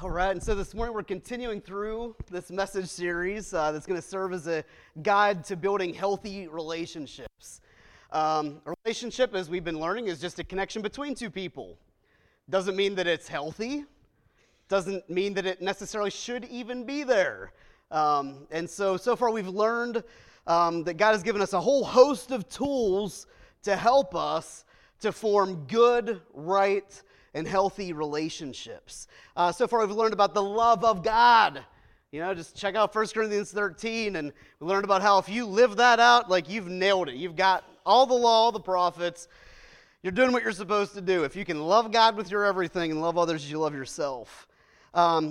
All right, and so this morning we're continuing through this message series that's going to serve as a guide to building healthy relationships. A relationship, as we've been learning, is just a connection between two people. Doesn't mean that it's healthy. Doesn't mean that it necessarily should even be there. And so far we've learned that God has given us a whole host of tools to help us to form good, right, and healthy relationships. So far, we've learned about the love of God. You know, just check out 1 Corinthians 13, and we learned about how if you live that out, like, you've nailed it. You've got all the law, all the prophets. You're doing what you're supposed to do. If you can love God with your everything and love others as you love yourself.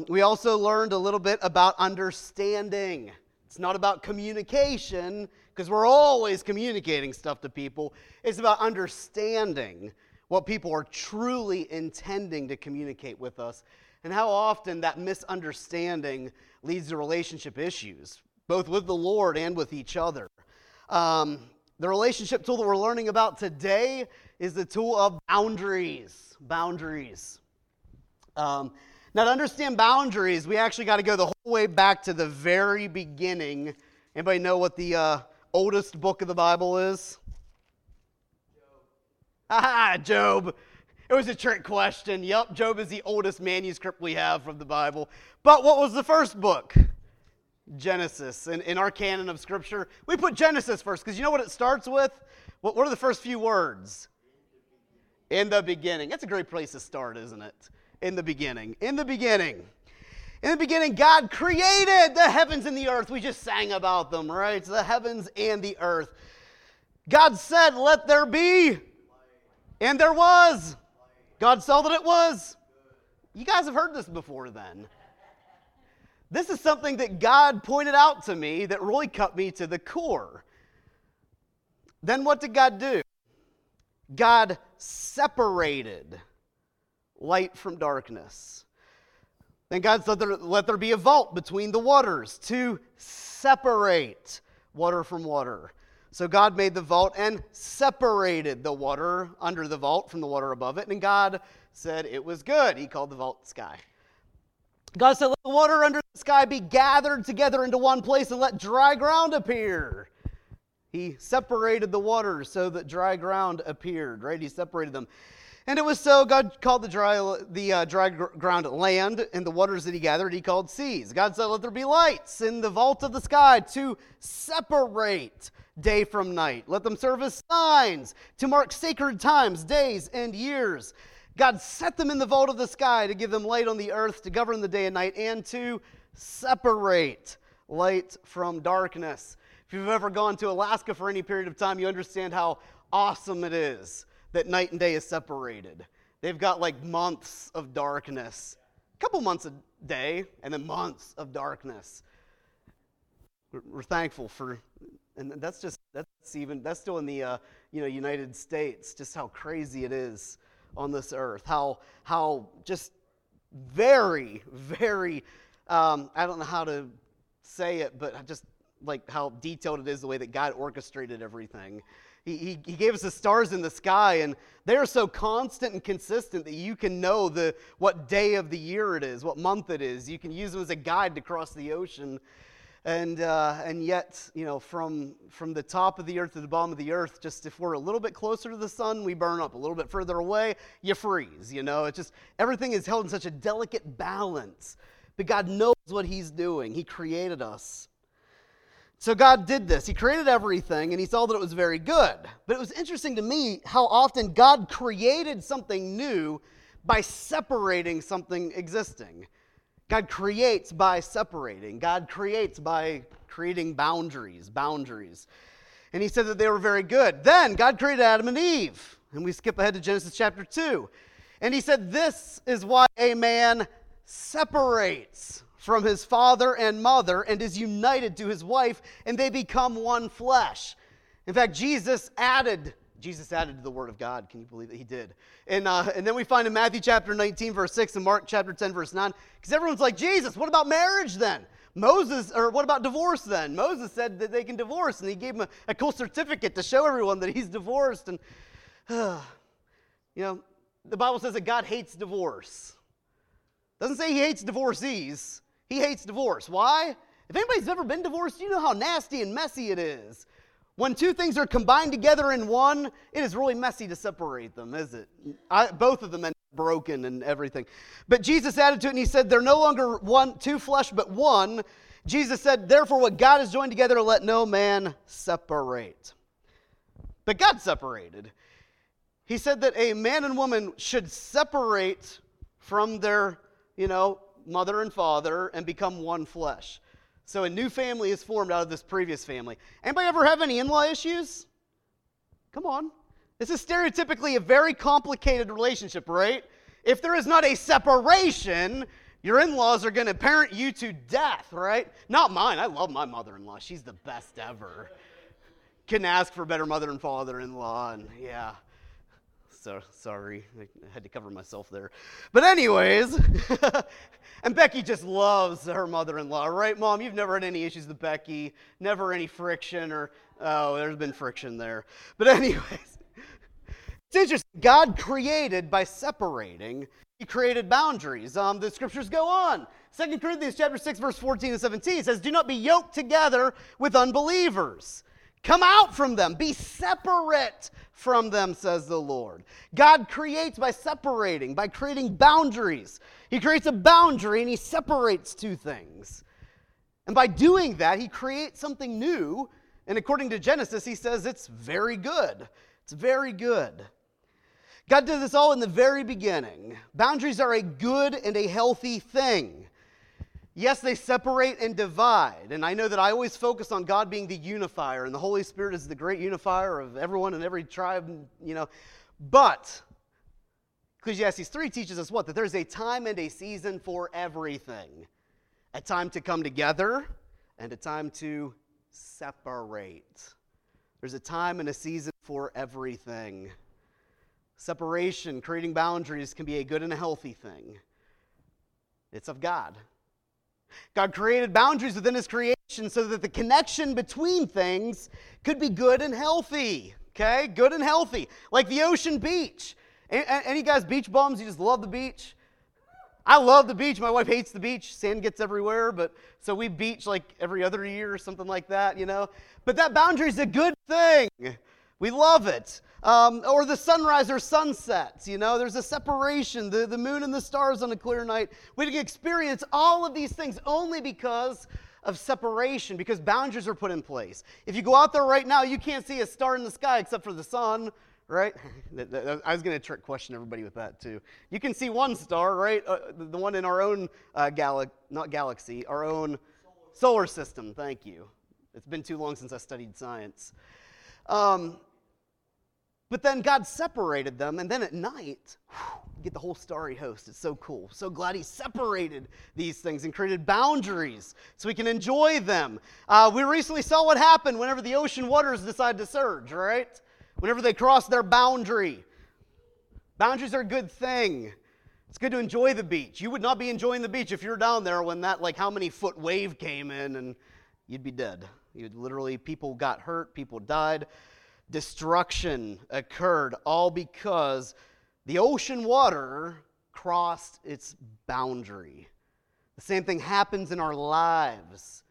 We also learned a little bit about understanding. It's not about communication, because we're always communicating stuff to people. It's about understanding what people are truly intending to communicate with us, and how often that misunderstanding leads to relationship issues, both with the Lord and with each other. The relationship tool that we're learning about today is the tool of boundaries. Now, to understand boundaries, we actually got to go the whole way back to the very beginning. Anybody know what the oldest book of the Bible is? Job. It was a trick question. Yep, Job is the oldest manuscript we have from the Bible. But what was the first book? Genesis. In our canon of Scripture, we put Genesis first, because you know what it starts with? What are the first few words? In the beginning. That's a great place to start, isn't it? In the beginning. In the beginning. In the beginning, God created the heavens and the earth. We just sang about them, right? So the heavens and the earth. God said, "Let there be." And there was. God saw that it was. You guys have heard this before then. This is something that God pointed out to me that really cut me to the core. Then what did God do? God separated light from darkness. Then God said, let there be a vault between the waters to separate water from water. So God made the vault and separated the water under the vault from the water above it. And God said it was good. He called the vault sky. God said, let the water under the sky be gathered together into one place and let dry ground appear. He separated the water so that dry ground appeared, right? He separated them. And it was so God called the dry ground land, and the waters that he gathered he called seas. God said, let there be lights in the vault of the sky to separate day from night. Let them serve as signs to mark sacred times, days, and years. God set them in the vault of the sky to give them light on the earth, to govern the day and night, and to separate light from darkness. If you've ever gone to Alaska for any period of time, you understand how awesome it is that night and day is separated. They've got like months of darkness, a couple months a day, and then months of darkness. We're thankful for. And that's still in the United States. Just how crazy it is on this earth. How just very, very. I don't know how to say it, but just like how detailed it is, the way that God orchestrated everything. He gave us the stars in the sky, and they are so constant and consistent that you can know what day of the year it is, what month it is. You can use them as a guide to cross the ocean. And yet, you know, from the top of the earth to the bottom of the earth, just if we're a little bit closer to the sun, we burn up. A little bit further away, you freeze, you know. It's just everything is held in such a delicate balance. But God knows what he's doing. He created us. So God did this. He created everything, and he saw that it was very good. But it was interesting to me how often God created something new by separating something existing. God creates by separating. God creates by creating boundaries. And he said that they were very good. Then God created Adam and Eve. And we skip ahead to Genesis chapter 2. And he said, this is why a man separates from his father and mother and is united to his wife, and they become one flesh. In fact, Jesus added to the word of God. Can you believe that he did? And then we find in Matthew chapter 19, verse 6, and Mark chapter 10, verse 9, because everyone's like, Jesus, what about marriage then? What about divorce then? Moses said that they can divorce, and he gave him a cool certificate to show everyone that he's divorced. And, the Bible says that God hates divorce. Doesn't say he hates divorcees. He hates divorce. Why? If anybody's ever been divorced, you know how nasty and messy it is. When two things are combined together in one, it is really messy to separate them, is it? Both of them end up broken and everything. But Jesus added to it and he said, they're no longer two flesh, but one. Jesus said, therefore what God has joined together, let no man separate. But God separated. He said that a man and woman should separate from their, mother and father and become one flesh. So a new family is formed out of this previous family. Anybody ever have any in-law issues? Come on. This is stereotypically a very complicated relationship, right? If there is not a separation, your in-laws are going to parent you to death, right? Not mine. I love my mother-in-law. She's the best ever. Couldn't ask for a better mother and father-in-law, and yeah. So sorry, I had to cover myself there. But anyways, and Becky just loves her mother-in-law, right, Mom? You've never had any issues with Becky, never any friction there's been friction there. But anyways, it's interesting. God created by separating. He created boundaries. The scriptures go on. 2 Corinthians chapter 6, verse 14 and 17, it says, do not be yoked together with unbelievers. Come out from them. Be separate from them, says the Lord. God creates by separating, by creating boundaries. He creates a boundary and he separates two things. And by doing that, he creates something new. And according to Genesis, he says it's very good. It's very good. God did this all in the very beginning. Boundaries are a good and a healthy thing. Yes, they separate and divide. And I know that I always focus on God being the unifier, and the Holy Spirit is the great unifier of everyone and every tribe, But Ecclesiastes 3 teaches us what? That there's a time and a season for everything. A time to come together and a time to separate. There's a time and a season for everything. Separation, creating boundaries can be a good and a healthy thing. It's of God. God created boundaries within his creation so that the connection between things could be good and healthy, okay? Good and healthy, like the ocean beach. Any guys beach bums? You just love the beach? I love the beach. My wife hates the beach. Sand gets everywhere, but so we beach like every other year or something like that, But that boundary is a good thing. We love it. Or the sunrise or sunsets, there's a separation, the moon and the stars on a clear night. We can experience all of these things only because of separation, because boundaries are put in place. If you go out there right now, you can't see a star in the sky except for the sun, right? I was going to trick question everybody with that too. You can see one star, right? The one in our own our own solar system. Thank you. It's been too long since I studied science. But then God separated them, and then at night, you get the whole starry host. It's so cool. So glad he separated these things and created boundaries so we can enjoy them. We recently saw what happened whenever the ocean waters decided to surge, right? Whenever they crossed their boundary. Boundaries are a good thing. It's good to enjoy the beach. You would not be enjoying the beach if you were down there when that, how many foot wave came in, and you'd be dead. You'd literally, people got hurt, people died. Destruction occurred all because the ocean water crossed its boundary. The same thing happens in our lives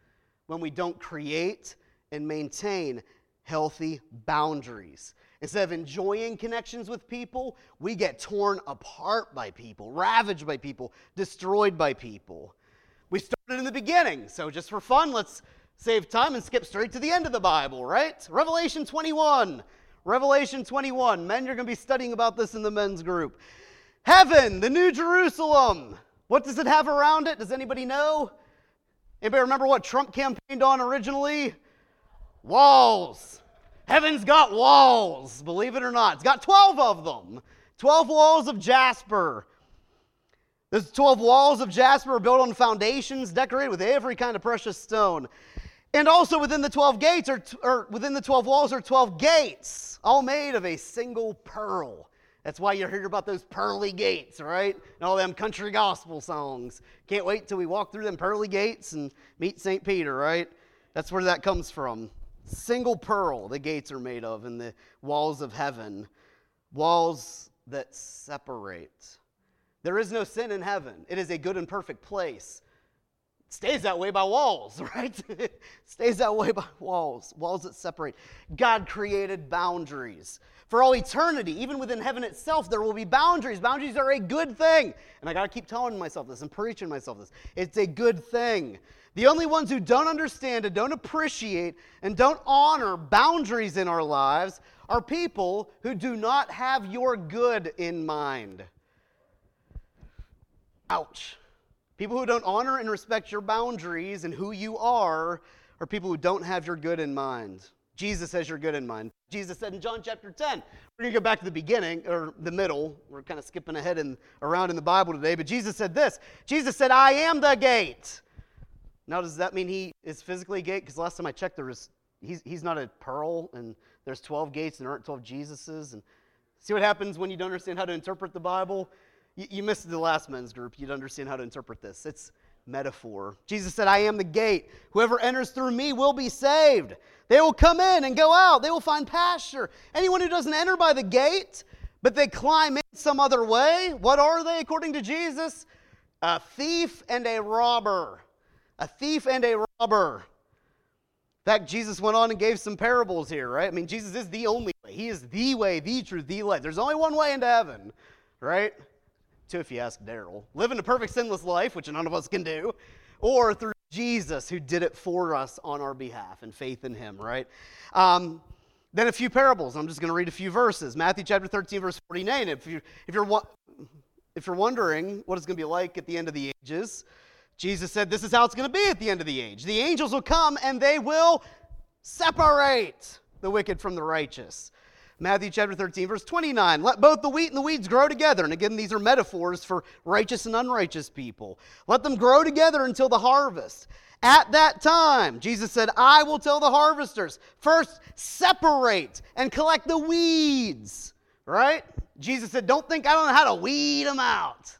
when we don't create and maintain healthy boundaries. Instead of enjoying connections with people, we get torn apart by people, ravaged by people, destroyed by people. We started in the beginning, so just for fun, let's save time and skip straight to the end of the Bible, right? Revelation 21. Revelation 21. Men, you're going to be studying about this in the men's group. Heaven, the New Jerusalem. What does it have around it? Does anybody know? Anybody remember what Trump campaigned on originally? Walls. Heaven's got walls, believe it or not. It's got 12 of them. 12 walls of jasper. Those 12 walls of jasper are built on foundations, decorated with every kind of precious stone. And also within the 12 gates, or within the 12 walls are 12 gates, all made of a single pearl. That's why you hear about those pearly gates, right? And all them country gospel songs. Can't wait till we walk through them pearly gates and meet St. Peter, right? That's where that comes from. Single pearl the gates are made of in the walls of heaven. Walls that separate. There is no sin in heaven. It is a good and perfect place. It stays that way by walls, right? It stays that way by walls, walls that separate. God created boundaries. For all eternity, even within heaven itself, there will be boundaries. Boundaries are a good thing. And I got to keep telling myself this and preaching myself this. It's a good thing. The only ones who don't understand and don't appreciate and don't honor boundaries in our lives are people who do not have your good in mind. Ouch. People who don't honor and respect your boundaries and who you are people who don't have your good in mind. Jesus has your good in mind. Jesus said in John chapter 10, we're going to go back to the beginning, or the middle. We're kind of skipping ahead and around in the Bible today, but Jesus said this. Jesus said, I am the gate. Now, does that mean he is physically a gate? Because last time I checked, there was he's not a pearl, and there's 12 gates, and there aren't 12 Jesuses. And see what happens when you don't understand how to interpret the Bible? You missed the last men's group. You don't understand how to interpret this. It's metaphor. Jesus said, I am the gate. Whoever enters through me will be saved. They will come in and go out. They will find pasture. Anyone who doesn't enter by the gate, but they climb in some other way, what are they, according to Jesus? A thief and a robber. A thief and a robber. In fact, Jesus went on and gave some parables here, right? I mean, Jesus is the only way. He is the way, the truth, the life. There's only one way into heaven, right? Two, if you ask Daryl. Living a perfect sinless life, which none of us can do, or through Jesus, who did it for us on our behalf, and faith in him, right? Then a few parables. I'm just going to read a few verses. Matthew chapter 13, verse 49. If you're wondering what it's going to be like at the end of the ages, Jesus said, this is how it's going to be at the end of the age. The angels will come and they will separate the wicked from the righteous. Matthew chapter 13, verse 29, let both the wheat and the weeds grow together. And again, these are metaphors for righteous and unrighteous people. Let them grow together until the harvest. At that time, Jesus said, I will tell the harvesters, first separate and collect the weeds, right? Jesus said, don't think I don't know how to weed them out.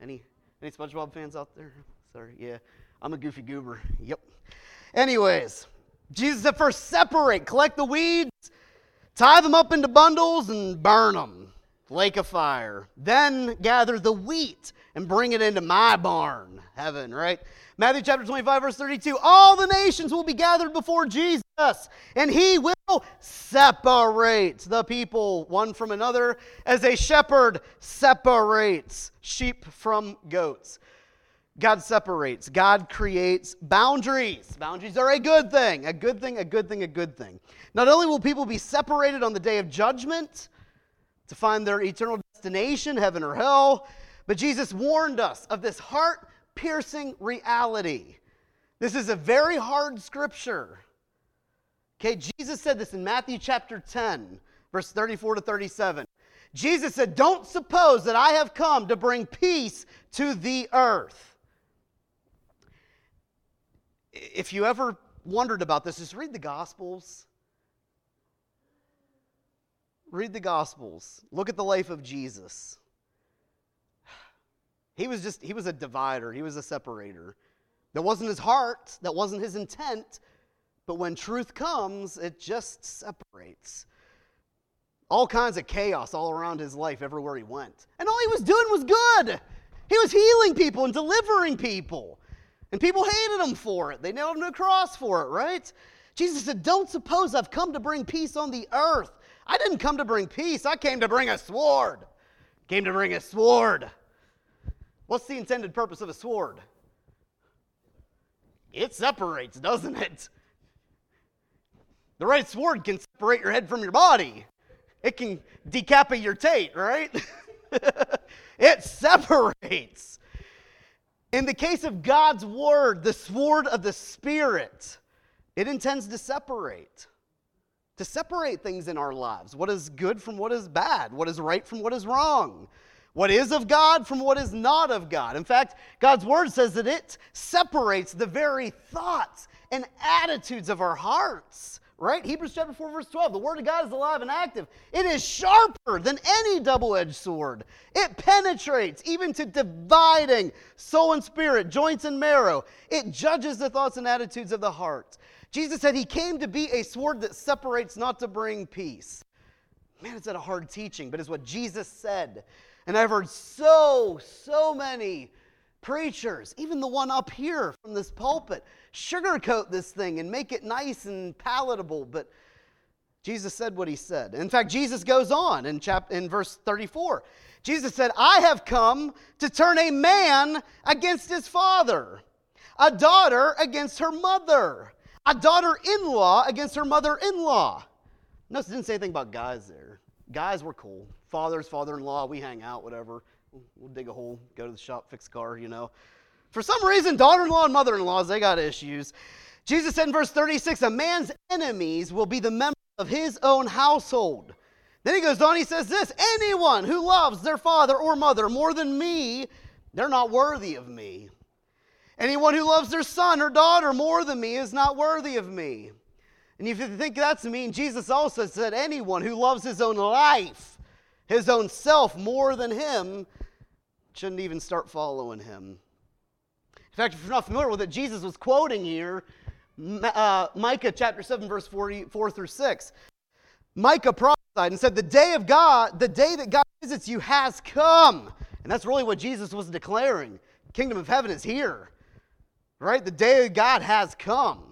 Any SpongeBob fans out there? Sorry, yeah, I'm a goofy goober. Yep. Anyways, Jesus said first separate, collect the weeds, tie them up into bundles and burn them, lake of fire. Then gather the wheat and bring it into my barn, heaven, right? Matthew chapter 25, verse 32, all the nations will be gathered before Jesus, and he will separate the people one from another as a shepherd separates sheep from goats. God separates. God creates boundaries. Boundaries are a good thing, a good thing, a good thing, a good thing. Not only will people be separated on the day of judgment to find their eternal destination, heaven or hell, but Jesus warned us of this heart-piercing reality. This is a very hard scripture. Okay, Jesus said this in Matthew chapter 10, verse 34 to 37. Jesus said, don't suppose that I have come to bring peace to the earth. If you ever wondered about this, just read the Gospels. Read the Gospels. Look at the life of Jesus. He was a divider. He was a separator. That wasn't his heart. That wasn't his intent. But when truth comes, it just separates. All kinds of chaos all around his life, everywhere he went. And all he was doing was good. He was healing people and delivering people. And people hated him for it. They nailed him to a cross for it, right? Jesus said, don't suppose I've come to bring peace on the earth. I didn't come to bring peace. I came to bring a sword. Came to bring a sword. What's the intended purpose of a sword? It separates, doesn't it? The right sword can separate your head from your body. It can decapitate, right? It separates. In the case of God's word, the sword of the Spirit, it intends to separate things in our lives. What is good from what is bad, what is right from what is wrong, what is of God from what is not of God. In fact, God's word says that it separates the very thoughts and attitudes of our hearts, right? Hebrews chapter 4, verse 12, the word of God is alive and active. It is sharper than any double-edged sword. It penetrates even to dividing soul and spirit, joints and marrow. It judges the thoughts and attitudes of the heart. Jesus said he came to be a sword that separates, not to bring peace. Man, is that a hard teaching, but it's what Jesus said. And I've heard so many preachers, even the one up here from this pulpit, sugarcoat this thing and make it nice and palatable. But Jesus said what he said. In fact, Jesus goes on in verse 34. Jesus said, I have come to turn a man against his father, a daughter against her mother, a daughter-in-law against her mother-in-law. Notice it didn't say anything about guys there. Guys were cool. Fathers, father-in-law, we hang out, whatever. We'll dig a hole, go to the shop, fix a car, you know. For some reason, daughter-in-law and mother-in-laws, they got issues. Jesus said in verse 36, a man's enemies will be the members of his own household. Then he goes on, he says this, anyone who loves their father or mother more than me, they're not worthy of me. Anyone who loves their son or daughter more than me is not worthy of me. And if you think that's mean, Jesus also said anyone who loves his own life, his own self more than him, shouldn't even start following him. In fact, if you're not familiar with it, Jesus was quoting here Micah chapter 7, verse 44 through 6. Micah prophesied and said, the day that God visits you has come. And that's really what Jesus was declaring. The kingdom of heaven is here. Right? The day of God has come.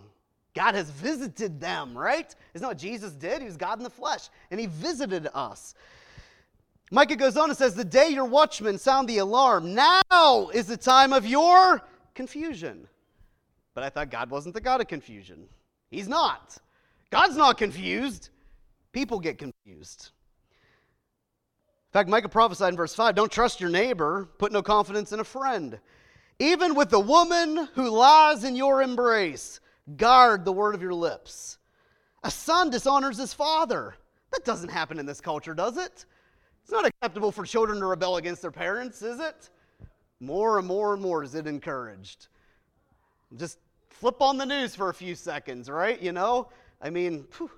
God has visited them, right? Isn't that what Jesus did? He was God in the flesh, and he visited us. Micah goes on and says, the day your watchmen sound the alarm, now is the time of your confusion. But I thought God wasn't the God of confusion. He's not. God's not confused. People get confused. In fact, Micah prophesied in verse 5, don't trust your neighbor, put no confidence in a friend. Even with the woman who lies in your embrace, guard the word of your lips. A son dishonors his father. That doesn't happen in this culture, does it? It's not acceptable for children to rebel against their parents, is it? More and more and more is it encouraged. Just flip on the news for a few seconds, right? You know? I mean, whew.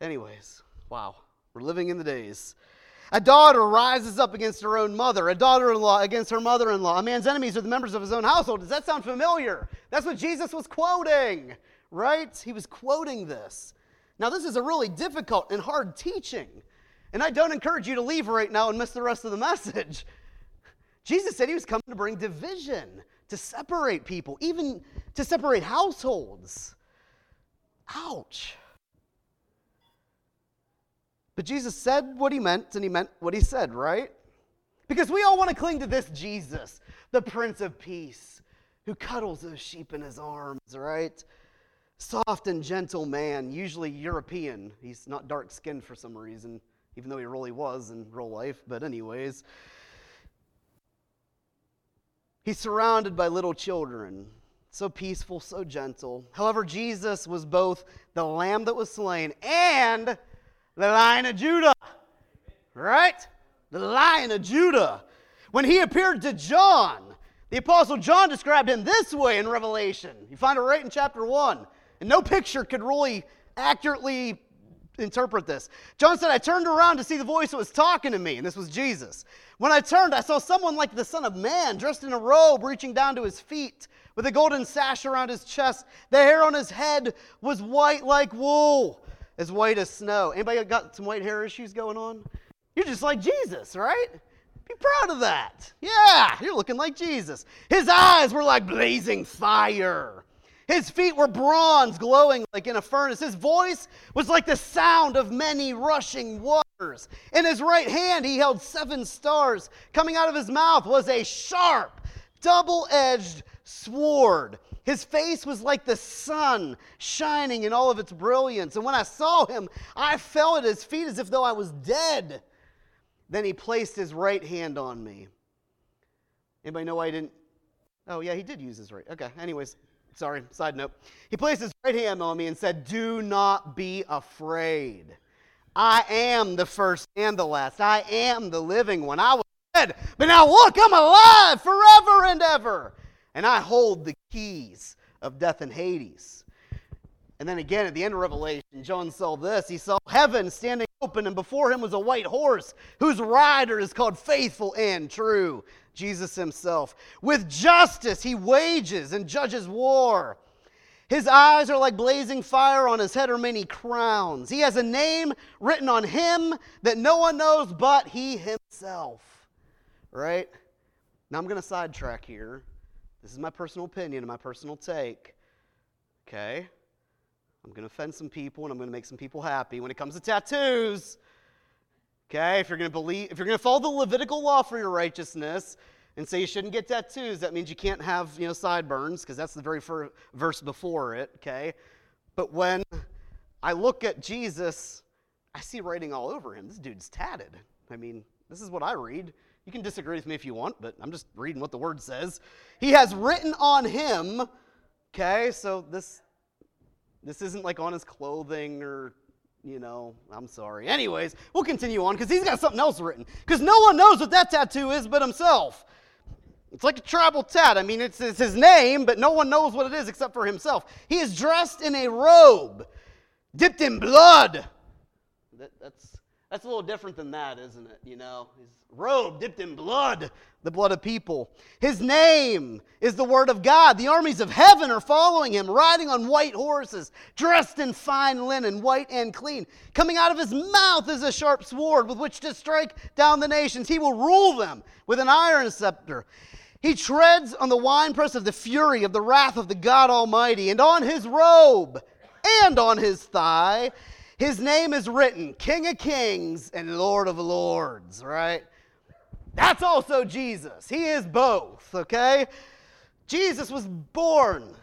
Anyways, wow. We're living in the days. A daughter rises up against her own mother, a daughter-in-law against her mother-in-law. A man's enemies are the members of his own household. Does that sound familiar? That's what Jesus was quoting, right? He was quoting this. Now, this is a really difficult and hard teaching, and I don't encourage you to leave right now and miss the rest of the message. Jesus said he was coming to bring division, to separate people, even to separate households. Ouch. But Jesus said what he meant, and he meant what he said, right? Because we all want to cling to this Jesus, the Prince of Peace, who cuddles those sheep in his arms, right? Soft and gentle man, usually European. He's not dark-skinned for some reason, even though he really was in real life, but anyways. He's surrounded by little children, so peaceful, so gentle. However, Jesus was both the lamb that was slain and the Lion of Judah, right? The Lion of Judah. When he appeared to John, the Apostle John described him this way in Revelation. You find it right in chapter 1. And no picture could really accurately interpret this. John said, I turned around to see the voice that was talking to me, and this was Jesus. When I turned, I saw someone like the Son of Man, dressed in a robe, reaching down to his feet, with a golden sash around his chest. The hair on his head was white like wool. As white as snow. Anybody got some white hair issues going on? You're just like Jesus, right? Be proud of that. Yeah, you're looking like Jesus. His eyes were like blazing fire. His feet were bronze glowing like in a furnace. His voice was like the sound of many rushing waters. In his right hand he held 7 stars. Coming out of his mouth was a sharp, double-edged sword. His face was like the sun shining in all of its brilliance. And when I saw him, I fell at his feet as if though I was dead. Then he placed his right hand on me. Anybody know why he didn't? Oh, yeah, he did use his right. Okay, anyways, sorry, side note. He placed his right hand on me and said, do not be afraid. I am the first and the last. I am the living one. I was dead, but now look, I'm alive forever and ever. And I hold the keys of death and Hades. And then again, at the end of Revelation, John saw this. He saw heaven standing open, and before him was a white horse, whose rider is called Faithful and True, Jesus himself. With justice he wages and judges war. His eyes are like blazing fire. On his head are many crowns. He has a name written on him that no one knows but he himself. right? Now I'm going to sidetrack here. This is my personal opinion and my personal take. Okay? I'm going to offend some people and I'm going to make some people happy when it comes to tattoos. Okay? If you're going to follow the Levitical law for your righteousness and say you shouldn't get tattoos, that means you can't have, sideburns, because that's the very first verse before it, okay? But when I look at Jesus, I see writing all over him. This dude's tatted. I mean, this is what I read. You can disagree with me if you want, but I'm just reading what the word says. He has written on him, okay? So this isn't like on his clothing or, I'm sorry. Anyways, we'll continue on because he's got something else written. Because no one knows what that tattoo is but himself. It's like a tribal tat. I mean, it's his name, but no one knows what it is except for himself. He is dressed in a robe, dipped in blood. That's a little different than that, isn't it? His robe dipped in blood, the blood of people. His name is the Word of God. The armies of heaven are following him, riding on white horses, dressed in fine linen, white and clean. Coming out of his mouth is a sharp sword with which to strike down the nations. He will rule them with an iron scepter. He treads on the winepress of the fury of the wrath of the God Almighty, and on his robe and on his thigh, his name is written, King of Kings and Lord of Lords, right? That's also Jesus. He is both, okay? Jesus was born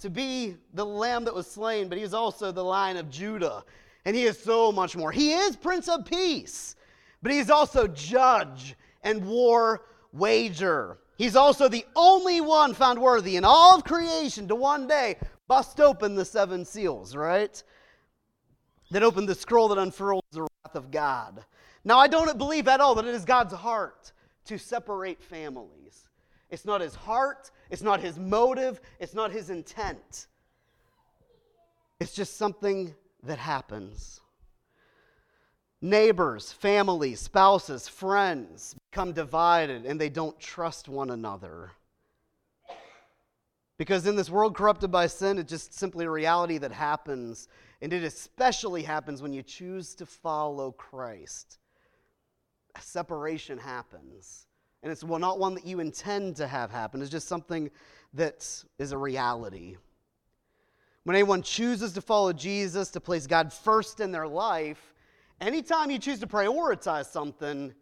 to be the lamb that was slain, but he is also the Lion of Judah, and he is so much more. He is Prince of Peace, but he is also judge and war wager. He's also the only one found worthy in all of creation to one day bust open the seven seals, right? That opened the scroll that unfurls the wrath of God. Now, I don't believe at all that it is God's heart to separate families. It's not his heart. It's not his motive. It's not his intent. It's just something that happens. Neighbors, families, spouses, friends become divided and they don't trust one another. Because in this world corrupted by sin, it's just simply a reality that happens. And it especially happens when you choose to follow Christ. A separation happens. And it's not one that you intend to have happen. It's just something that is a reality. When anyone chooses to follow Jesus, to place God first in their life, anytime you choose to prioritize something,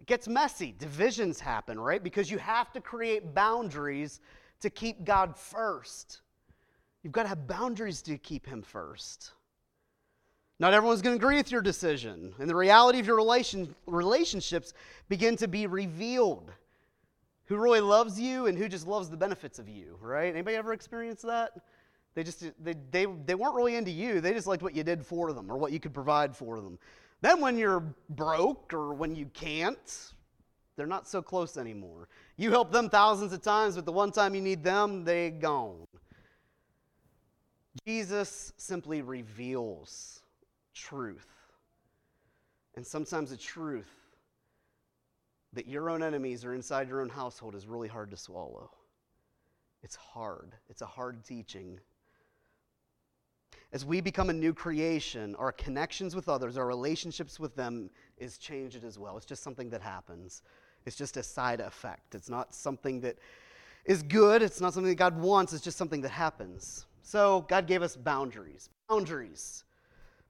it gets messy. Divisions happen, right? Because you have to create boundaries to keep God first. You've got to have boundaries to keep him first. Not everyone's going to agree with your decision, and the reality of your relationships begin to be revealed. Who really loves you and who just loves the benefits of you, right? Anybody ever experienced that? They weren't really into you. They just liked what you did for them or what you could provide for them. Then when you're broke or when you can't, they're not so close anymore. You help them thousands of times, but the one time you need them, they're gone. Jesus simply reveals truth. And sometimes the truth that your own enemies are inside your own household is really hard to swallow. It's hard. It's a hard teaching. As we become a new creation, our connections with others, our relationships with them is changed as well. It's just something that happens. It's just a side effect. It's not something that is good. It's not something that God wants. It's just something that happens. So God gave us boundaries. Boundaries.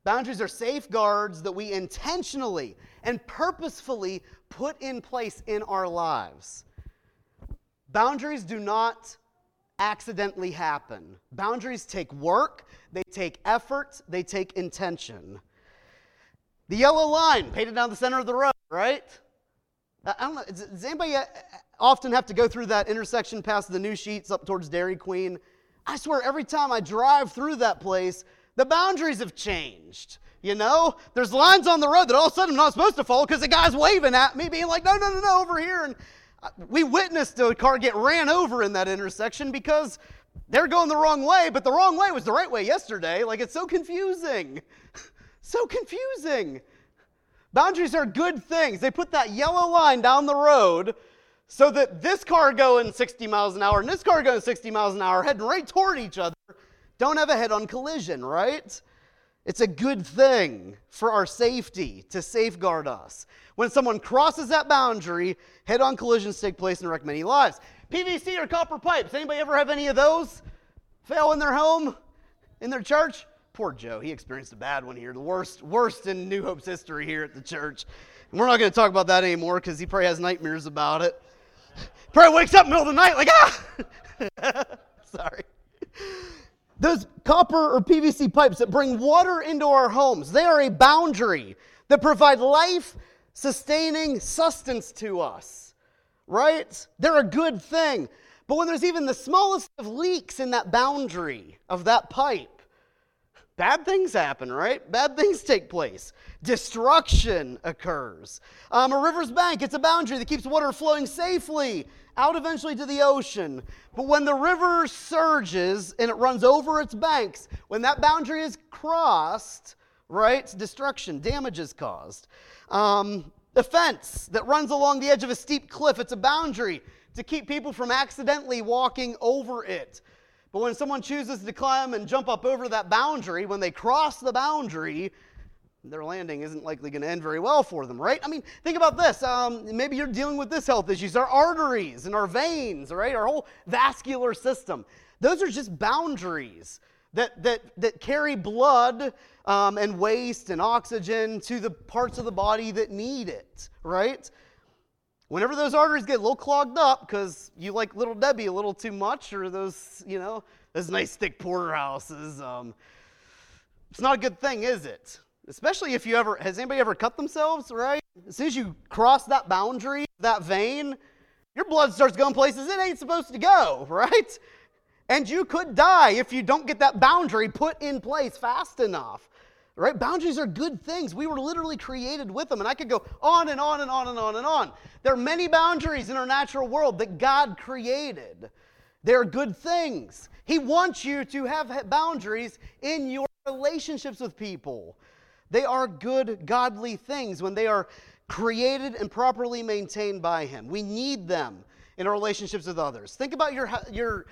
Boundaries are safeguards that we intentionally and purposefully put in place in our lives. Boundaries do not accidentally happen. Boundaries take work, they take effort, they take intention. The yellow line painted down the center of the road, right? I don't know, does anybody often have to go through that intersection past the new sheets up towards Dairy Queen? I swear every time I drive through that place, the boundaries have changed, There's lines on the road that all of a sudden I'm not supposed to follow because the guy's waving at me being like, no, over here. And we witnessed a car get ran over in that intersection because they're going the wrong way, but the wrong way was the right way yesterday. Like, it's so confusing. So confusing. Boundaries are good things. They put that yellow line down the road so that this car going 60 miles an hour and this car going 60 miles an hour, heading right toward each other, don't have a head-on collision, right? It's a good thing for our safety to safeguard us. When someone crosses that boundary, head-on collisions take place and wreck many lives. PVC or copper pipes. Anybody ever have any of those fail in their home, in their church? Poor Joe. He experienced a bad one here. The worst in New Hope's history here at the church. And we're not going to talk about that anymore because he probably has nightmares about it. Probably wakes up in the middle of the night like, ah! Sorry. Those copper or PVC pipes that bring water into our homes, they are a boundary that provide life-sustaining sustenance to us, right? They're a good thing. But when there's even the smallest of leaks in that boundary of that pipe, bad things happen, right? Bad things take place. Destruction occurs. A river's bank, it's a boundary that keeps water flowing safely out eventually to the ocean. But when the river surges and it runs over its banks, when that boundary is crossed, right, destruction, damage is caused. A fence that runs along the edge of a steep cliff, it's a boundary to keep people from accidentally walking over it. But when someone chooses to climb and jump up over that boundary, when they cross the boundary, their landing isn't likely going to end very well for them, right? I mean, think about this. Maybe you're dealing with this health issues. Our arteries and our veins, right? Our whole vascular system. Those are just boundaries that carry blood and waste and oxygen to the parts of the body that need it, right? Whenever those arteries get a little clogged up because you like Little Debbie a little too much, or those nice thick porterhouses, it's not a good thing, is it? Especially if has anybody ever cut themselves, right? As soon as you cross that boundary, that vein, your blood starts going places it ain't supposed to go, right? And you could die if you don't get that boundary put in place fast enough, right? Boundaries are good things. We were literally created with them, and I could go on and on and on and on and on. There are many boundaries in our natural world that God created. They're good things. He wants you to have boundaries in your relationships with people. They are good, godly things when they are created and properly maintained by Him. We need them in our relationships with others. Think about your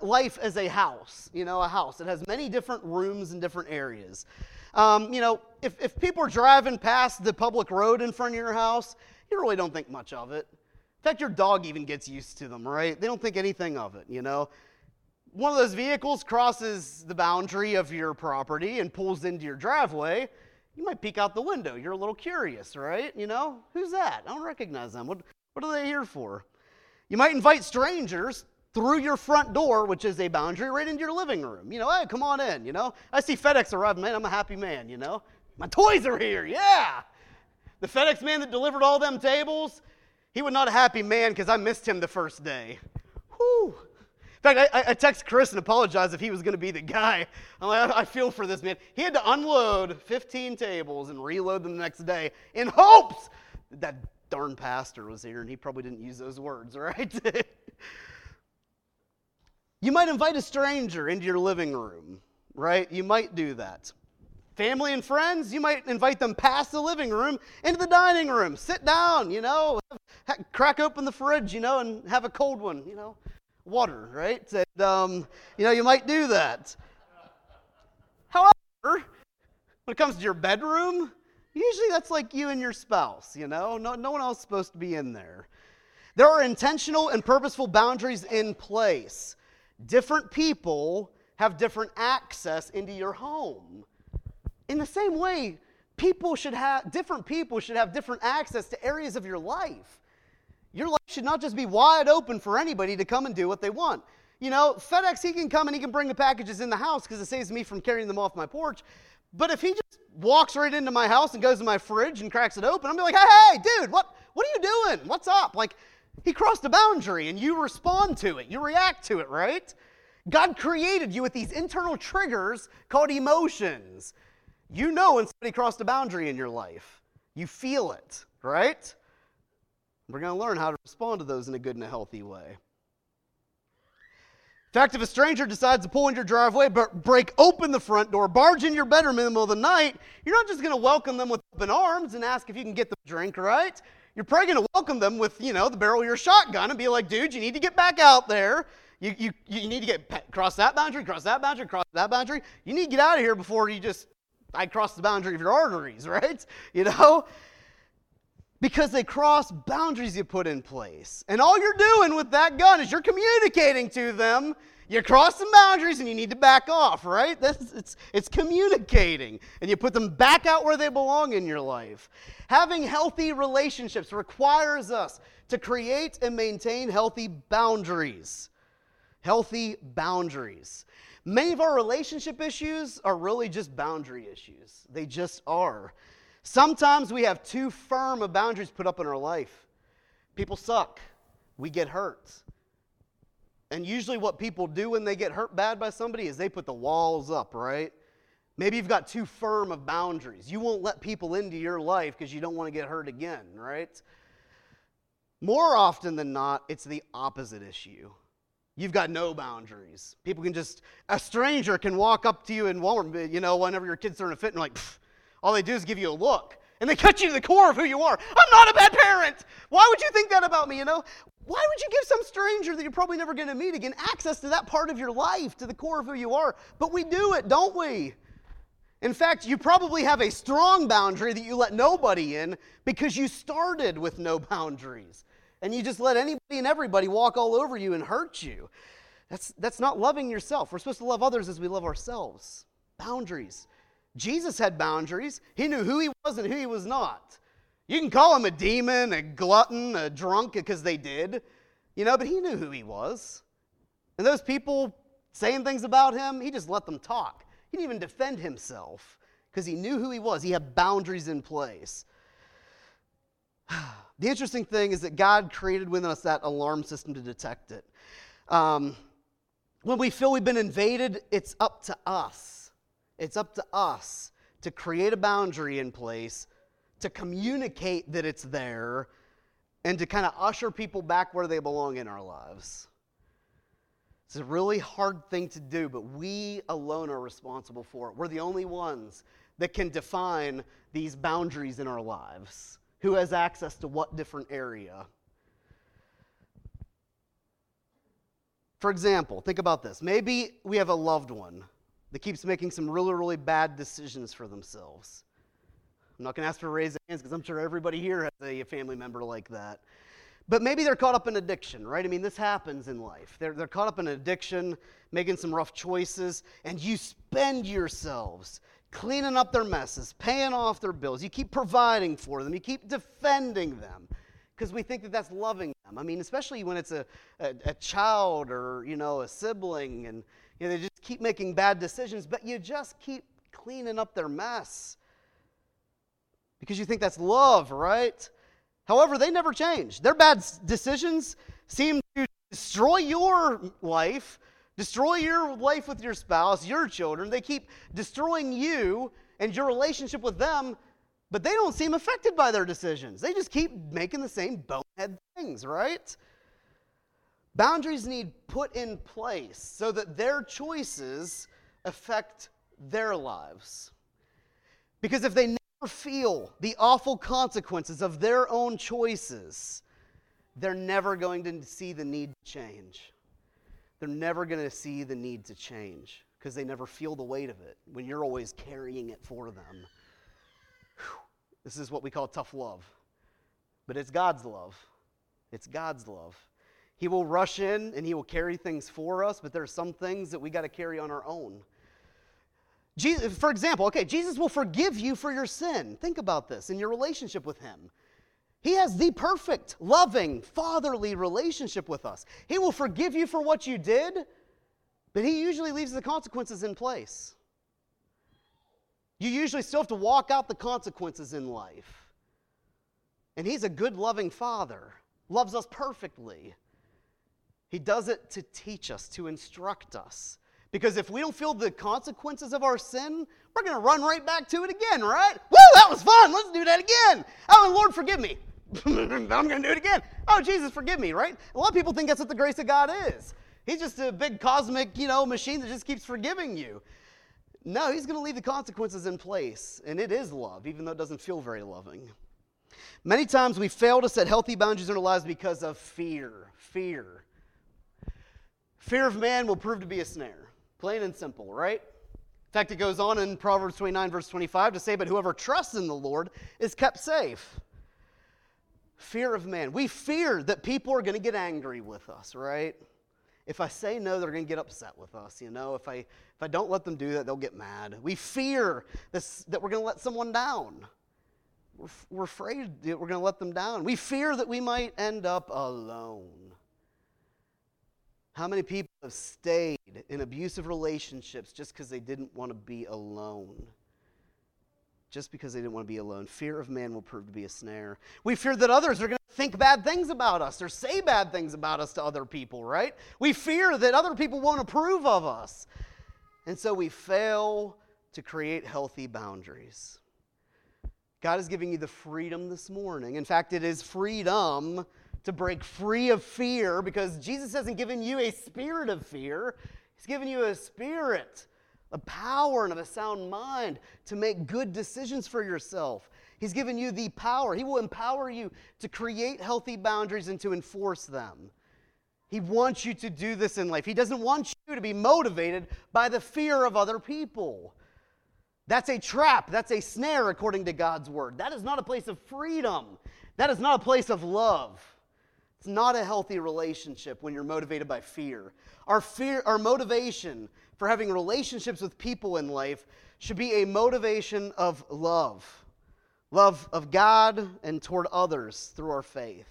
life as a house. You know, a house. It has many different rooms and different areas. If people are driving past the public road in front of your house, you really don't think much of it. In fact, your dog even gets used to them, right? They don't think anything of it, you know. One of those vehicles crosses the boundary of your property and pulls into your driveway, you might peek out the window. You're a little curious, right? You know, who's that? I don't recognize them. What are they here for? You might invite strangers through your front door, which is a boundary, right into your living room. You know, hey, come on in, you know. I see FedEx arrive, man. I'm a happy man, you know. My toys are here, yeah. The FedEx man that delivered all them tables, he was not a happy man because I missed him the first day. Whew. In fact, I text Chris and apologized if he was going to be the guy. I'm like, I feel for this man. He had to unload 15 tables and reload them the next day in hopes that darn pastor was here, and he probably didn't use those words, right? You might invite a stranger into your living room, right? You might do that. Family and friends, you might invite them past the living room into the dining room. Sit down, you know, crack open the fridge, you know, and have a cold one, you know. Water, right? And, you might do that. However, when it comes to your bedroom, usually that's like you and your spouse, you know? No one else is supposed to be in there. There are intentional and purposeful boundaries in place. Different people have different access into your home. In the same way, different people should have different access to areas of your life. Your life should not just be wide open for anybody to come and do what they want. You know, FedEx, he can come and he can bring the packages in the house because it saves me from carrying them off my porch. But if he just walks right into my house and goes to my fridge and cracks it open, I'm going to be like, hey, dude, what are you doing? What's up? Like, he crossed a boundary and you respond to it. You react to it, right? God created you with these internal triggers called emotions. You know when somebody crossed a boundary in your life. You feel it, right? We're going to learn how to respond to those in a good and a healthy way. In fact, if a stranger decides to pull into your driveway, break open the front door, barge in your bedroom in the middle of the night, you're not just going to welcome them with open arms and ask if you can get them a drink, right? You're probably going to welcome them with, you know, the barrel of your shotgun and be like, dude, you need to get back out there. You need to cross that boundary, cross that boundary, cross that boundary. You need to get out of here before you just I crossed the boundary of your arteries, right? You know? Because they cross boundaries you put in place. And all you're doing with that gun is you're communicating to them. You cross some boundaries and you need to back off, right? It's communicating. And you put them back out where they belong in your life. Having healthy relationships requires us to create and maintain healthy boundaries. Healthy boundaries. Many of our relationship issues are really just boundary issues. They just are. Sometimes we have too firm of boundaries put up in our life. People suck. We get hurt. And usually what people do when they get hurt bad by somebody is they put the walls up, right? Maybe you've got too firm of boundaries. You won't let people into your life because you don't want to get hurt again, right? More often than not, it's the opposite issue. You've got no boundaries. People can just, a stranger can walk up to you in Walmart, you know, whenever your kids are in a fit and like, pfft. All they do is give you a look, and they cut you to the core of who you are. I'm not a bad parent. Why would you think that about me, you know? Why would you give some stranger that you're probably never going to meet again access to that part of your life, to the core of who you are? But we do it, don't we? In fact, you probably have a strong boundary that you let nobody in because you started with no boundaries, and you just let anybody and everybody walk all over you and hurt you. That's not loving yourself. We're supposed to love others as we love ourselves. Boundaries. Jesus had boundaries. He knew who he was and who he was not. You can call him a demon, a glutton, a drunk, because they did, you know, but he knew who he was. And those people saying things about him, he just let them talk. He didn't even defend himself because he knew who he was. He had boundaries in place. The interesting thing is that God created within us that alarm system to detect it. When we feel we've been invaded, it's up to us. It's up to us to create a boundary in place, to communicate that it's there, and to kind of usher people back where they belong in our lives. It's a really hard thing to do, but we alone are responsible for it. We're the only ones that can define these boundaries in our lives. Who has access to what different area? For example, think about this. Maybe we have a loved one that keeps making some really, really bad decisions for themselves. I'm not going to ask for a raise of hands because I'm sure everybody here has a family member like that. But maybe they're caught up in addiction, right? I mean, this happens in life. They're caught up in addiction, making some rough choices, and you spend yourselves cleaning up their messes, paying off their bills. You keep providing for them. You keep defending them because we think that that's loving them. I mean, especially when it's a child or, you know, a sibling, and you know, they just keep making bad decisions, but you just keep cleaning up their mess because you think that's love, right? However, they never change. Their bad decisions seem to destroy your life with your spouse, your children. They keep destroying you and your relationship with them, but they don't seem affected by their decisions. They just keep making the same bonehead things, right? Boundaries need put in place so that their choices affect their lives. Because if they never feel the awful consequences of their own choices, they're never going to see the need to change. They're never going to see the need to change because they never feel the weight of it when you're always carrying it for them. Whew. This is what we call tough love. But it's God's love. It's God's love. He will rush in and he will carry things for us, but there are some things that we got to carry on our own. Jesus, for example, Jesus will forgive you for your sin. Think about this in your relationship with him. He has the perfect, loving, fatherly relationship with us. He will forgive you for what you did, but he usually leaves the consequences in place. You usually still have to walk out the consequences in life. And he's a good, loving father, loves us perfectly. He does it to teach us, to instruct us. Because if we don't feel the consequences of our sin, we're going to run right back to it again, right? Woo, that was fun. Let's do that again. Oh, and Lord, forgive me. I'm going to do it again. Oh, Jesus, forgive me, right? A lot of people think that's what the grace of God is. He's just a big cosmic, you know, machine that just keeps forgiving you. No, he's going to leave the consequences in place. And it is love, even though it doesn't feel very loving. Many times we fail to set healthy boundaries in our lives because of fear. Fear of man will prove to be a snare. Plain and simple, right? In fact, it goes on in Proverbs 29, verse 25 to say, but whoever trusts in the Lord is kept safe. Fear of man. We fear that people are going to get angry with us, right? If I say no, they're going to get upset with us. You know, if I don't let them do that, they'll get mad. We fear that we're going to let someone down. We're afraid that we're going to let them down. We fear that we might end up alone. How many people have stayed in abusive relationships just because they didn't want to be alone? Just because they didn't want to be alone. Fear of man will prove to be a snare. We fear that others are going to think bad things about us or say bad things about us to other people, right? We fear that other people won't approve of us. And so we fail to create healthy boundaries. God is giving you the freedom this morning. In fact, it is freedom to break free of fear, because Jesus hasn't given you a spirit of fear. He's given you a spirit of power and of a sound mind to make good decisions for yourself. He's given you the power. He will empower you to create healthy boundaries and to enforce them. He wants you to do this in life. He doesn't want you to be motivated by the fear of other people. That's a trap. That's a snare, according to God's word. That is not a place of freedom. That is not a place of love. It's not a healthy relationship when you're motivated by fear. Our motivation for having relationships with people in life should be a motivation of love. Love of God and toward others through our faith.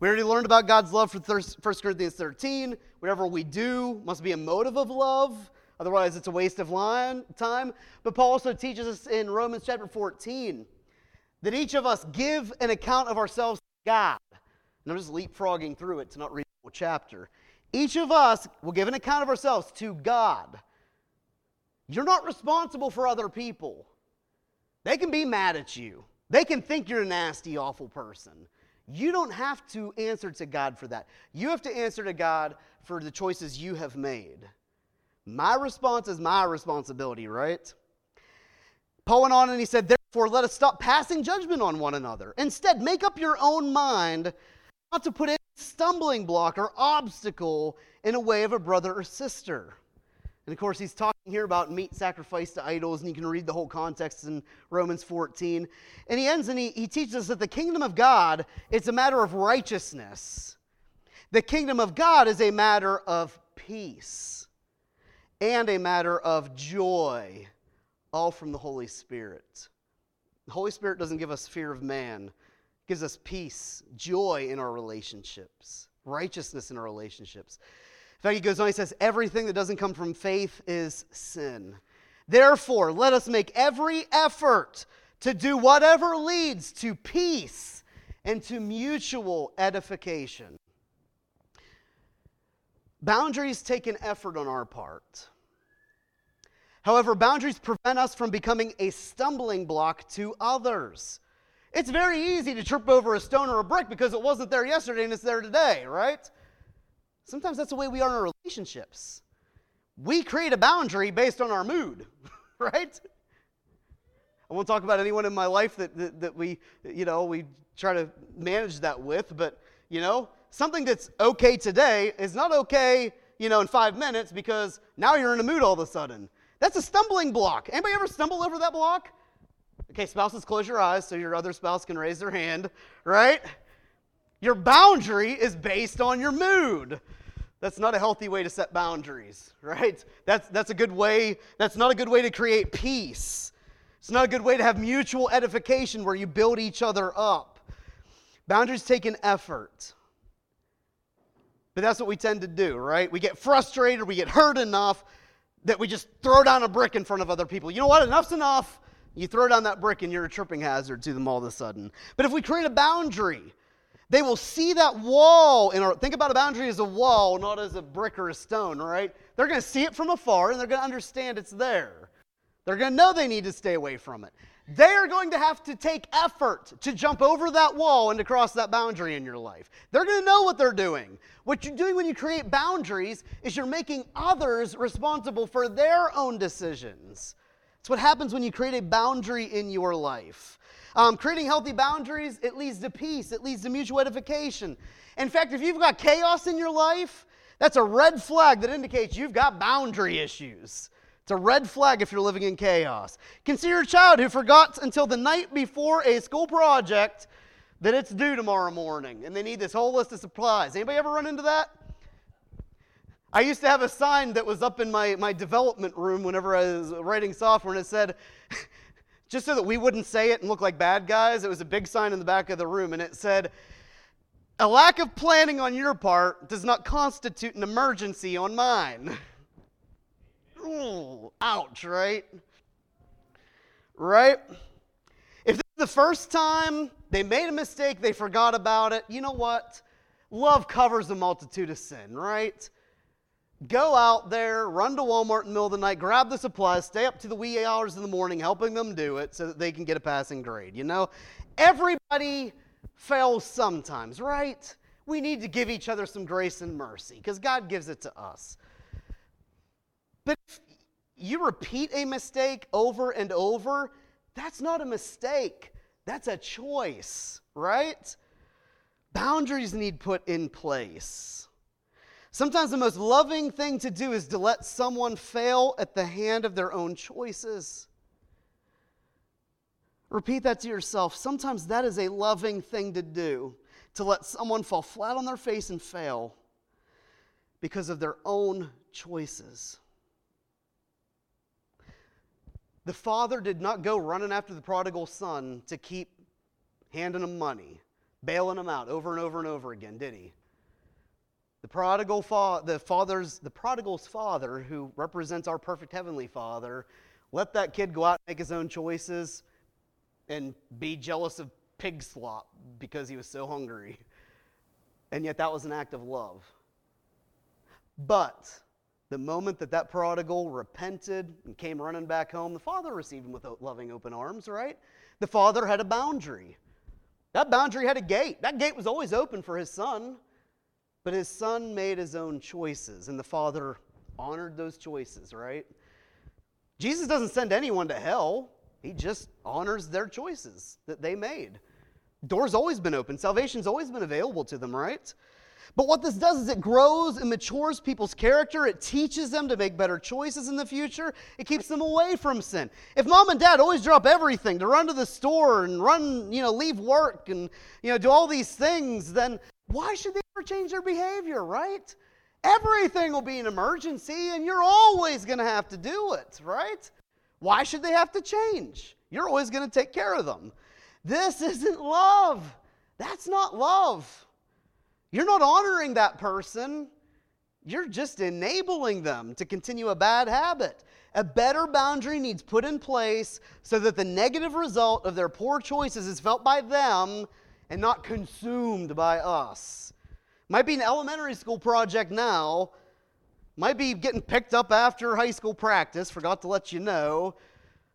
We already learned about God's love from 1 Corinthians 13. Whatever we do must be a motive of love. Otherwise, it's a waste of time. But Paul also teaches us in Romans chapter 14 that each of us give an account of ourselves to God. And I'm just leapfrogging through it to not read the whole chapter. Each of us will give an account of ourselves to God. You're not responsible for other people. They can be mad at you. They can think you're a nasty, awful person. You don't have to answer to God for that. You have to answer to God for the choices you have made. My response is my responsibility, right? Paul went on and he said, therefore, let us stop passing judgment on one another. Instead, make up your own mind not to put any stumbling block or obstacle in the way of a brother or sister. And of course, he's talking here about meat sacrificed to idols, and you can read the whole context in Romans 14. And he ends and he teaches us that the kingdom of God is a matter of righteousness. The kingdom of God is a matter of peace and a matter of joy, all from the Holy Spirit. The Holy Spirit doesn't give us fear of man. It gives us peace, joy in our relationships, righteousness in our relationships. In fact, he goes on, he says, everything that doesn't come from faith is sin. Therefore, let us make every effort to do whatever leads to peace and to mutual edification. Boundaries take an effort on our part. However, boundaries prevent us from becoming a stumbling block to others. It's very easy to trip over a stone or a brick because it wasn't there yesterday and it's there today, right? Sometimes that's the way we are in our relationships. We create a boundary based on our mood, right? I won't talk about anyone in my life that we, you know, we try to manage that with, but, you know, something that's okay today is not okay, you know, in 5 minutes, because now you're in a mood all of a sudden. That's a stumbling block. Anybody ever stumble over that block? Okay, spouses, close your eyes so your other spouse can raise their hand, right? Your boundary is based on your mood. That's not a healthy way to set boundaries, right? That's a good way. That's not a good way to create peace. It's not a good way to have mutual edification where you build each other up. Boundaries take an effort. But that's what we tend to do, right? We get frustrated, we get hurt enough that we just throw down a brick in front of other people. You know what? Enough's enough. You throw down that brick and you're a tripping hazard to them all of a sudden. But if we create a boundary, they will see that wall. Think about a boundary as a wall, not as a brick or a stone, right? They're going to see it from afar and they're going to understand it's there. They're going to know they need to stay away from it. They're going to have to take effort to jump over that wall and to cross that boundary in your life. They're going to know what they're doing. What you're doing when you create boundaries is you're making others responsible for their own decisions. It's what happens when you create a boundary in your life. Creating healthy boundaries, it leads to peace. It leads to mutual edification. In fact, if you've got chaos in your life, that's a red flag that indicates you've got boundary issues. a red flag if you're living in chaos. Consider a child who forgot until the night before a school project that it's due tomorrow morning, and they need this whole list of supplies. Anybody ever run into that? I used to have a sign that was up in my development room whenever I was writing software, and it said, just so that we wouldn't say it and look like bad guys, it was a big sign in the back of the room, and it said, "A lack of planning on your part does not constitute an emergency on mine." Ooh, ouch, right? Right? If this is the first time they made a mistake, they forgot about it, you know what? Love covers a multitude of sin, right? Go out there, run to Walmart in the middle of the night, grab the supplies, stay up to the wee hours in the morning helping them do it so that they can get a passing grade, you know? Everybody fails sometimes, right? We need to give each other some grace and mercy because God gives it to us. But if you repeat a mistake over and over, that's not a mistake. That's a choice, right? Boundaries need put in place. Sometimes the most loving thing to do is to let someone fail at the hand of their own choices. Repeat that to yourself. Sometimes that is a loving thing to do, to let someone fall flat on their face and fail because of their own choices. The father did not go running after the prodigal son to keep handing him money, bailing him out over and over and over again, did he? The prodigal's father, who represents our perfect heavenly Father, let that kid go out and make his own choices and be jealous of pig slop because he was so hungry. And yet that was an act of love. But the moment that prodigal repented and came running back home, the father received him with loving open arms, right? The father had a boundary. That boundary had a gate. That gate was always open for his son. But his son made his own choices, and the father honored those choices, right? Jesus doesn't send anyone to hell. He just honors their choices that they made. Door's always been open. Salvation's always been available to them, right? But what this does is it grows and matures people's character. It teaches them to make better choices in the future. It keeps them away from sin. If mom and dad always drop everything to run to the store and run, leave work and, do all these things, then why should they ever change their behavior, right? Everything will be an emergency, and you're always going to have to do it, right? Why should they have to change? You're always going to take care of them. This isn't love. That's not love. You're not honoring that person. You're just enabling them to continue a bad habit. A better boundary needs put in place so that the negative result of their poor choices is felt by them and not consumed by us. Might be an elementary school project now. Might be getting picked up after high school practice. Forgot to let you know.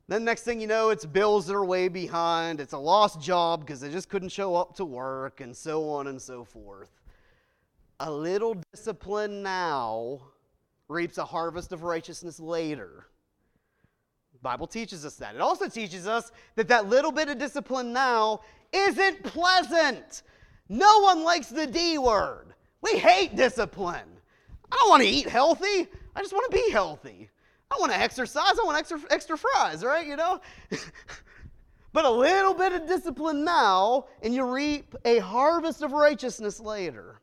Then next thing you know, it's bills that are way behind. It's a lost job because they just couldn't show up to work, and so on and so forth. A little discipline now reaps a harvest of righteousness later. The Bible teaches us that. It also teaches us that little bit of discipline now isn't pleasant. No one likes the D word. We hate discipline. I don't want to eat healthy. I just want to be healthy. I want to exercise. I want extra fries, right? But a little bit of discipline now, and you reap a harvest of righteousness later.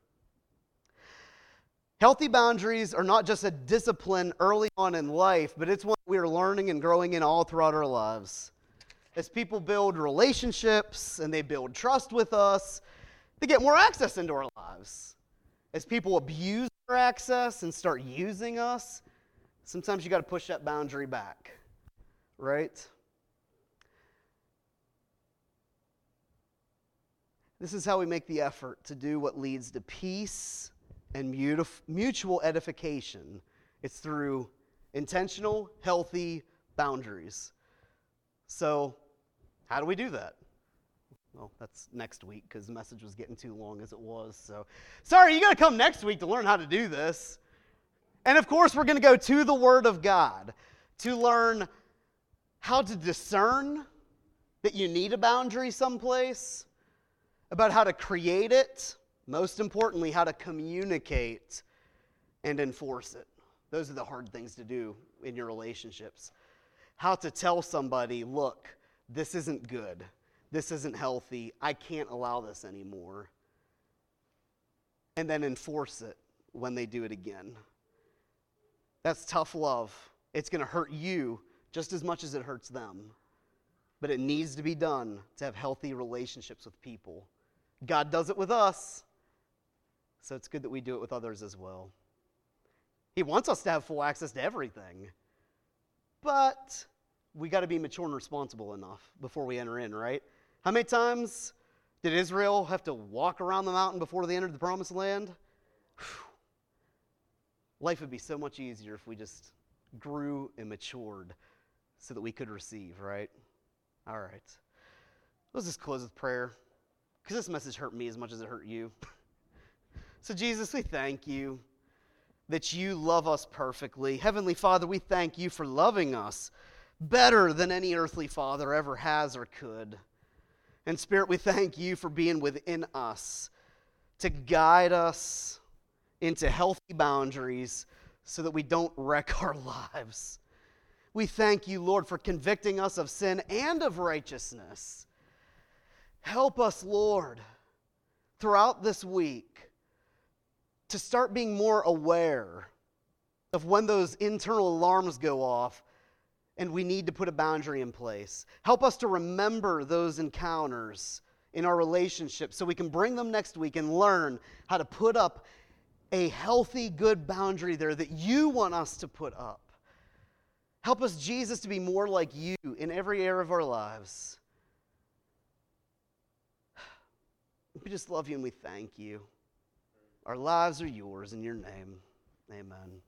Healthy boundaries are not just a discipline early on in life, but it's one we are learning and growing in all throughout our lives. As people build relationships and they build trust with us, they get more access into our lives. As people abuse our access and start using us, sometimes you got to push that boundary back, right? This is how we make the effort to do what leads to peace and mutual edification. It's through intentional, healthy boundaries. So, how do we do that? Well, that's next week because the message was getting too long as it was. So, sorry, you got to come next week to learn how to do this. And of course, we're going to go to the Word of God to learn how to discern that you need a boundary someplace, about how to create it, most importantly, how to communicate and enforce it. Those are the hard things to do in your relationships. How to tell somebody, look, this isn't good. This isn't healthy. I can't allow this anymore. And then enforce it when they do it again. That's tough love. It's going to hurt you just as much as it hurts them. But it needs to be done to have healthy relationships with people. God does it with us, so it's good that we do it with others as well. He wants us to have full access to everything. But we got to be mature and responsible enough before we enter in, right? How many times did Israel have to walk around the mountain before they entered the promised land? Whew. Life would be so much easier if we just grew and matured so that we could receive, right? All right. Let's just close with prayer, because this message hurt me as much as it hurt you. So, Jesus, we thank you that you love us perfectly. Heavenly Father, we thank you for loving us better than any earthly father ever has or could. And Spirit, we thank you for being within us to guide us into healthy boundaries so that we don't wreck our lives. We thank you, Lord, for convicting us of sin and of righteousness. Help us, Lord, throughout this week to start being more aware of when those internal alarms go off and we need to put a boundary in place. Help us to remember those encounters in our relationships so we can bring them next week and learn how to put up a healthy, good boundary there that you want us to put up. Help us, Jesus, to be more like you in every area of our lives. We just love you and we thank you. Our lives are yours in your name. Amen.